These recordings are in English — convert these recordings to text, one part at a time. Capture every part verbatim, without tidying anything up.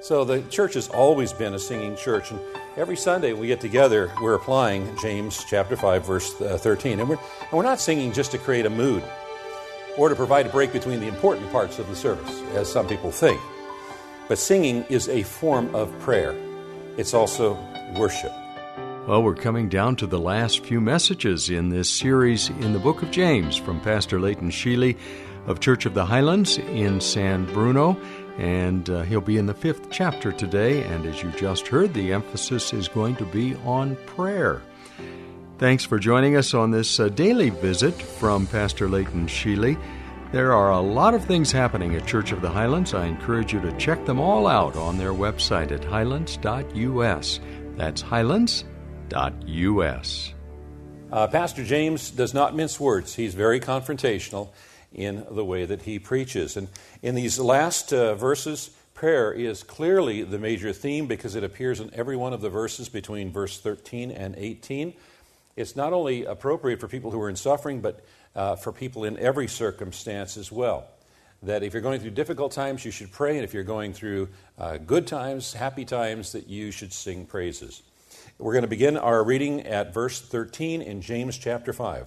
So the church has always been a singing church, and every Sunday we get together, we're applying James chapter five, verse thirteen. And we're, and we're not singing just to create a mood or to provide a break between the important parts of the service, as some people think. But singing is a form of prayer. It's also worship. Well, we're coming down to the last few messages in this series in the book of James from Pastor Layton Shealy of Church of the Highlands in San Bruno. And uh, he'll be in the fifth chapter today, and as you just heard, the emphasis is going to be on prayer. Thanks for joining us on this uh, daily visit from Pastor Layton Shealy. There are a lot of things happening at Church of the Highlands. I encourage you to check them all out on their website at highlands dot U S. That's highlands dot U S. Uh, Pastor James does not mince words. He's very confrontational in the way that he preaches. And in these last uh, verses, prayer is clearly the major theme because it appears in every one of the verses between verse thirteen and eighteen. It's not only appropriate for people who are in suffering, but uh, for people in every circumstance as well. That if you're going through difficult times, you should pray, and if you're going through uh, good times, happy times, that you should sing praises. We're going to begin our reading at verse thirteen in James chapter five.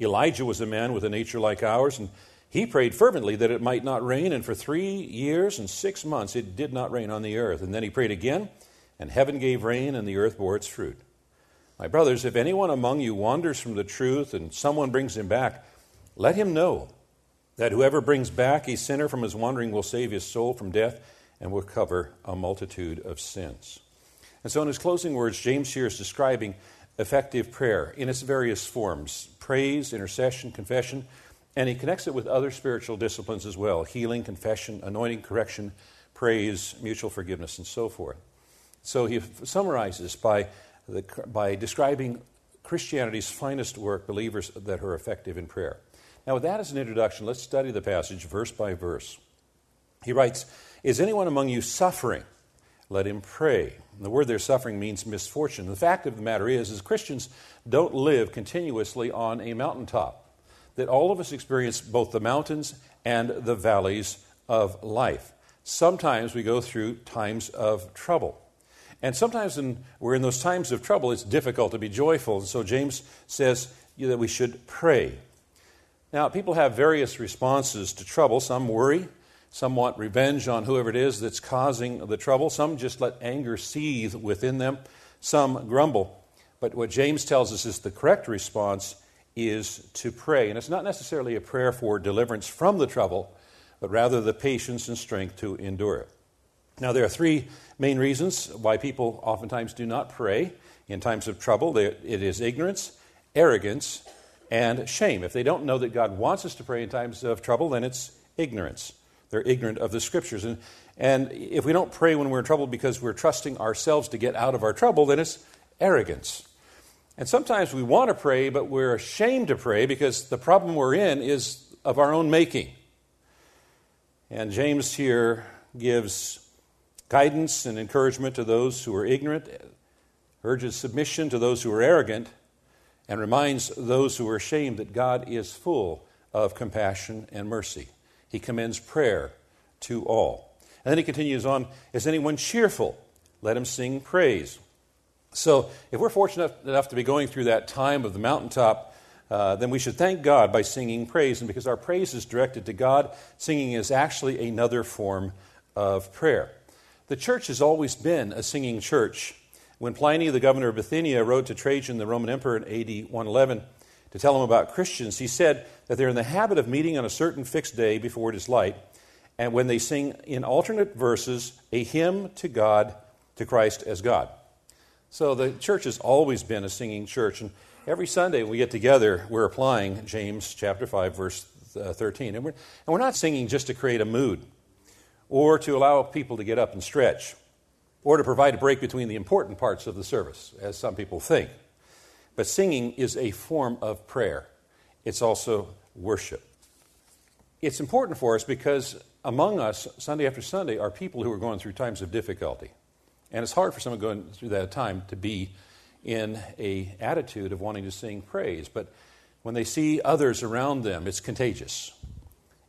Elijah was a man with a nature like ours, and he prayed fervently that it might not rain, and for three years and six months it did not rain on the earth. And then he prayed again, and heaven gave rain, and the earth bore its fruit. My brothers, if anyone among you wanders from the truth and someone brings him back, let him know that whoever brings back a sinner from his wandering will save his soul from death and will cover a multitude of sins. And so in his closing words, James here is describing effective prayer in its various forms: praise, intercession, confession, and he connects it with other spiritual disciplines as well: healing, confession, anointing, correction, praise, mutual forgiveness, and so forth. So he summarizes by the, by describing Christianity's finest work, believers that are effective in prayer. Now, with that as an introduction, let's study the passage verse by verse. He writes, "Is anyone among you suffering? Let him pray." The word there, suffering, means misfortune. The fact of the matter is, is Christians don't live continuously on a mountaintop, that all of us experience both the mountains and the valleys of life. Sometimes we go through times of trouble. And sometimes when we're in those times of trouble, it's difficult to be joyful. And so James says that we should pray. Now, people have various responses to trouble. Some worry. Some want revenge on whoever it is that's causing the trouble. Some just let anger seethe within them. Some grumble. But what James tells us is the correct response is to pray. And it's not necessarily a prayer for deliverance from the trouble, but rather the patience and strength to endure it. Now, there are three main reasons why people oftentimes do not pray in times of trouble. It is ignorance, arrogance, and shame. If they don't know that God wants us to pray in times of trouble, then it's ignorance. They're ignorant of the Scriptures. And, and if we don't pray when we're in trouble because we're trusting ourselves to get out of our trouble, then it's arrogance. And sometimes we want to pray, but we're ashamed to pray because the problem we're in is of our own making. And James here gives guidance and encouragement to those who are ignorant, urges submission to those who are arrogant, and reminds those who are ashamed that God is full of compassion and mercy. He commends prayer to all. And then he continues on, is anyone cheerful? Let him sing praise. So if we're fortunate enough to be going through that time of the mountaintop, uh, then we should thank God by singing praise. And because our praise is directed to God, singing is actually another form of prayer. The church has always been a singing church. When Pliny, the governor of Bithynia, wrote to Trajan, the Roman emperor, in A D one eleven, to tell him about Christians, he said that they're in the habit of meeting on a certain fixed day before it is light, and when they sing in alternate verses a hymn to God, to Christ as God. So the church has always been a singing church, and every Sunday when we get together, we're applying James chapter five, verse thirteen. And we're, and we're not singing just to create a mood, or to allow people to get up and stretch, or to provide a break between the important parts of the service, as some people think. But singing is a form of prayer. It's also worship. It's important for us because among us, Sunday after Sunday, are people who are going through times of difficulty. And it's hard for someone going through that time to be in a attitude of wanting to sing praise. But when they see others around them, it's contagious.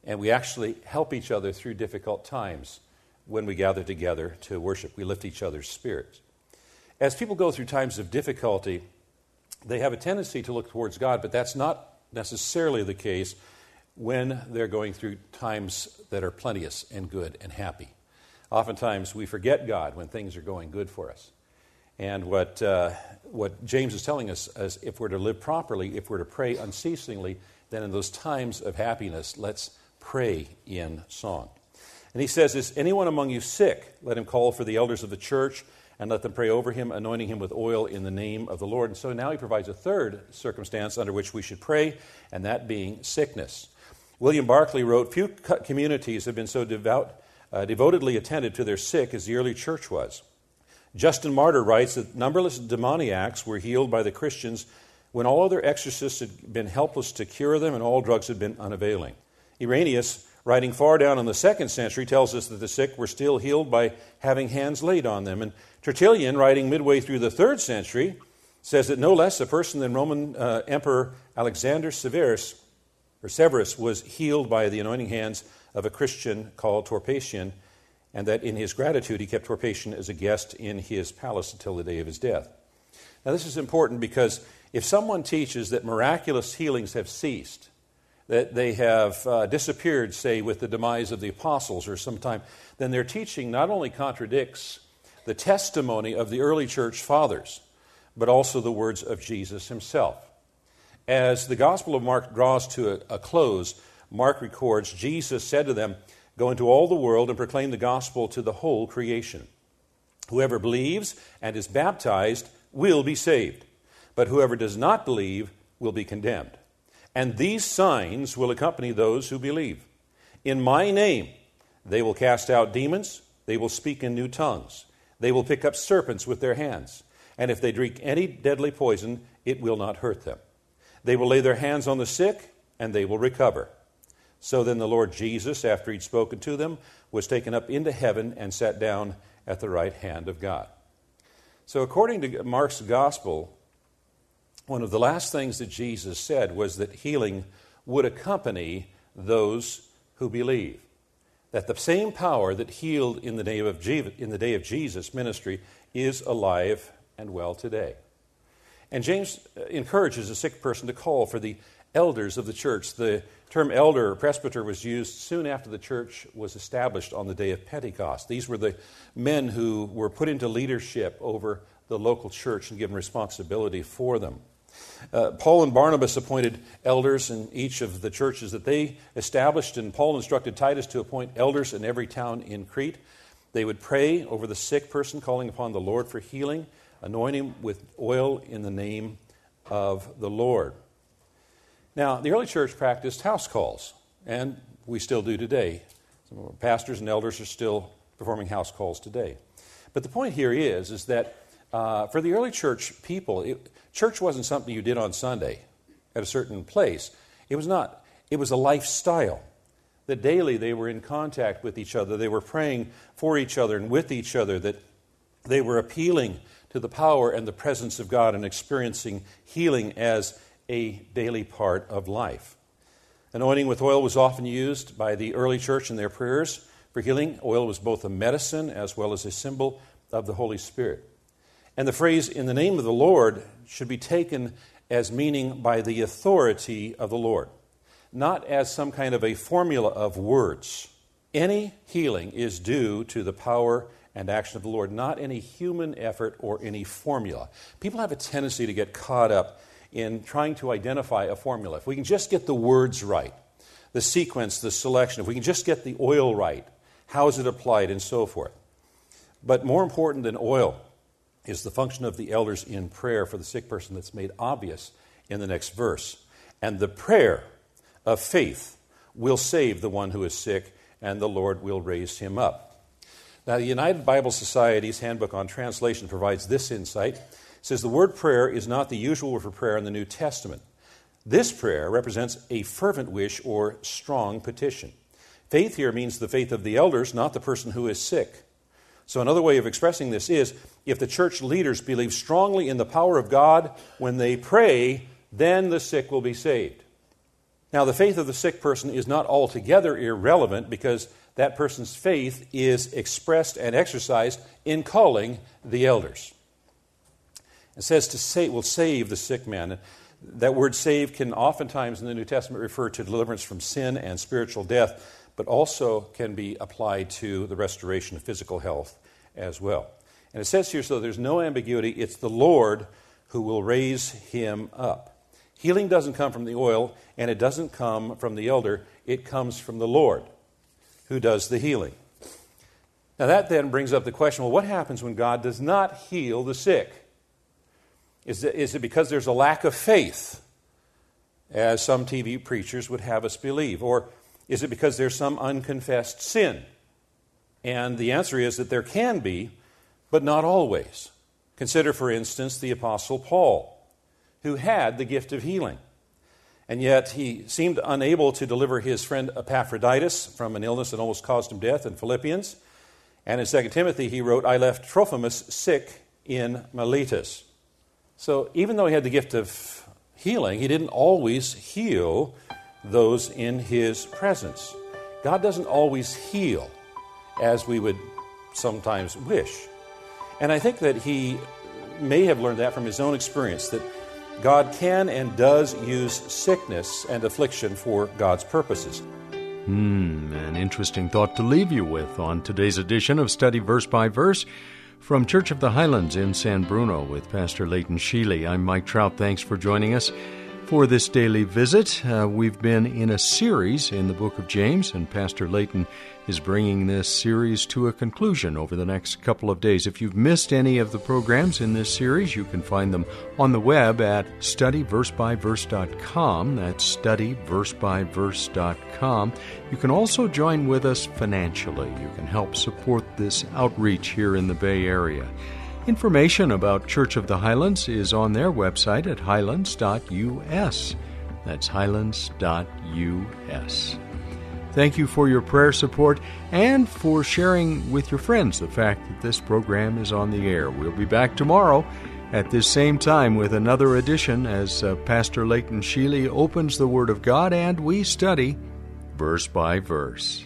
And we actually help each other through difficult times when we gather together to worship. We lift each other's spirits. As people go through times of difficulty, they have a tendency to look towards God, but that's not necessarily the case when they're going through times that are plenteous and good and happy. Oftentimes we forget God when things are going good for us. And what uh, what James is telling us is if we're to live properly, if we're to pray unceasingly, then in those times of happiness, let's pray in song. And he says, is anyone among you sick? Let him call for the elders of the church and let them pray over him, anointing him with oil in the name of the Lord. And so now he provides a third circumstance under which we should pray, and that being sickness. William Barclay wrote, few communities have been so devout, uh, devotedly attended to their sick as the early church was. Justin Martyr writes that numberless demoniacs were healed by the Christians when all other exorcists had been helpless to cure them and all drugs had been unavailing. Irenaeus, writing far down in the second century, tells us that the sick were still healed by having hands laid on them. And Tertullian, writing midway through the third century, says that no less a person than Roman uh, Emperor Alexander Severus, or Severus was healed by the anointing hands of a Christian called Torpacion, and that in his gratitude he kept Torpacion as a guest in his palace until the day of his death. Now this is important because if someone teaches that miraculous healings have ceased, that they have uh, disappeared, say, with the demise of the apostles or sometime, then their teaching not only contradicts the testimony of the early church fathers, but also the words of Jesus himself. As the Gospel of Mark draws to a, a close, Mark records, Jesus said to them, "Go into all the world and proclaim the gospel to the whole creation. Whoever believes and is baptized will be saved, but whoever does not believe will be condemned. And these signs will accompany those who believe. In my name, they will cast out demons, they will speak in new tongues, they will pick up serpents with their hands, and if they drink any deadly poison, it will not hurt them. They will lay their hands on the sick, and they will recover." So then the Lord Jesus, after he'd spoken to them, was taken up into heaven and sat down at the right hand of God. So according to Mark's gospel, one of the last things that Jesus said was that healing would accompany those who believe. That the same power that healed in the day of Je- in the day of Jesus' ministry is alive and well today. And James encourages a sick person to call for the elders of the church. The term elder or presbyter was used soon after the church was established on the day of Pentecost. These were the men who were put into leadership over the local church and given responsibility for them. Uh, Paul and Barnabas appointed elders in each of the churches that they established, and Paul instructed Titus to appoint elders in every town in Crete. They would pray over the sick person, calling upon the Lord for healing, anointing him with oil in the name of the Lord. Now, the early church practiced house calls, and we still do today. Some pastors and elders are still performing house calls today. But the point here is, is that Uh, for the early church people, it, church wasn't something you did on Sunday at a certain place. It was not. It was a lifestyle. That daily they were in contact with each other. They were praying for each other and with each other. That they were appealing to the power and the presence of God and experiencing healing as a daily part of life. Anointing with oil was often used by the early church in their prayers for healing. Oil was both a medicine as well as a symbol of the Holy Spirit. And the phrase, "in the name of the Lord," should be taken as meaning by the authority of the Lord, not as some kind of a formula of words. Any healing is due to the power and action of the Lord, not any human effort or any formula. People have a tendency to get caught up in trying to identify a formula. If we can just get the words right, the sequence, the selection, if we can just get the oil right, how is it applied, and so forth. But more important than oil is the function of the elders in prayer for the sick person that's made obvious in the next verse. And the prayer of faith will save the one who is sick, and the Lord will raise him up. Now, the United Bible Society's Handbook on Translation provides this insight. It says the word prayer is not the usual word for prayer in the New Testament. This prayer represents a fervent wish or strong petition. Faith here means the faith of the elders, not the person who is sick. So another way of expressing this is, if the church leaders believe strongly in the power of God when they pray, then the sick will be saved. Now, the faith of the sick person is not altogether irrelevant, because that person's faith is expressed and exercised in calling the elders. It says to say will save the sick man. That word save can oftentimes in the New Testament refer to deliverance from sin and spiritual death, but also can be applied to the restoration of physical health as well. And it says here, so there's no ambiguity, it's the Lord who will raise him up. Healing doesn't come from the oil, and it doesn't come from the elder. It comes from the Lord who does the healing. Now that then brings up the question, well, what happens when God does not heal the sick? Is it, is it because there's a lack of faith, as some T V preachers would have us believe? Or is it because there's some unconfessed sin? And the answer is that there can be, but not always. Consider, for instance, the Apostle Paul, who had the gift of healing. And yet he seemed unable to deliver his friend Epaphroditus from an illness that almost caused him death in Philippians. And in Second Timothy he wrote, I left Trophimus sick in Miletus. So even though he had the gift of healing, he didn't always heal those in his presence. God doesn't always heal as we would sometimes wish. And I think that he may have learned that from his own experience, that God can and does use sickness and affliction for God's purposes. Hmm, an interesting thought to leave you with on today's edition of Study Verse by Verse from Church of the Highlands in San Bruno with Pastor Layton Shealy. I'm Mike Trout. Thanks for joining us for this daily visit. Uh, we've been in a series in the book of James, and Pastor Layton is bringing this series to a conclusion over the next couple of days. If you've missed any of the programs in this series, you can find them on the web at study verse by verse dot com. That's study verse by verse dot com. You can also join with us financially. You can help support this outreach here in the Bay Area. Information about Church of the Highlands is on their website at highlands dot U S. That's highlands dot U S. Thank you for your prayer support and for sharing with your friends the fact that this program is on the air. We'll be back tomorrow at this same time with another edition as uh, Pastor Layton Shealy opens the Word of God and we study verse by verse.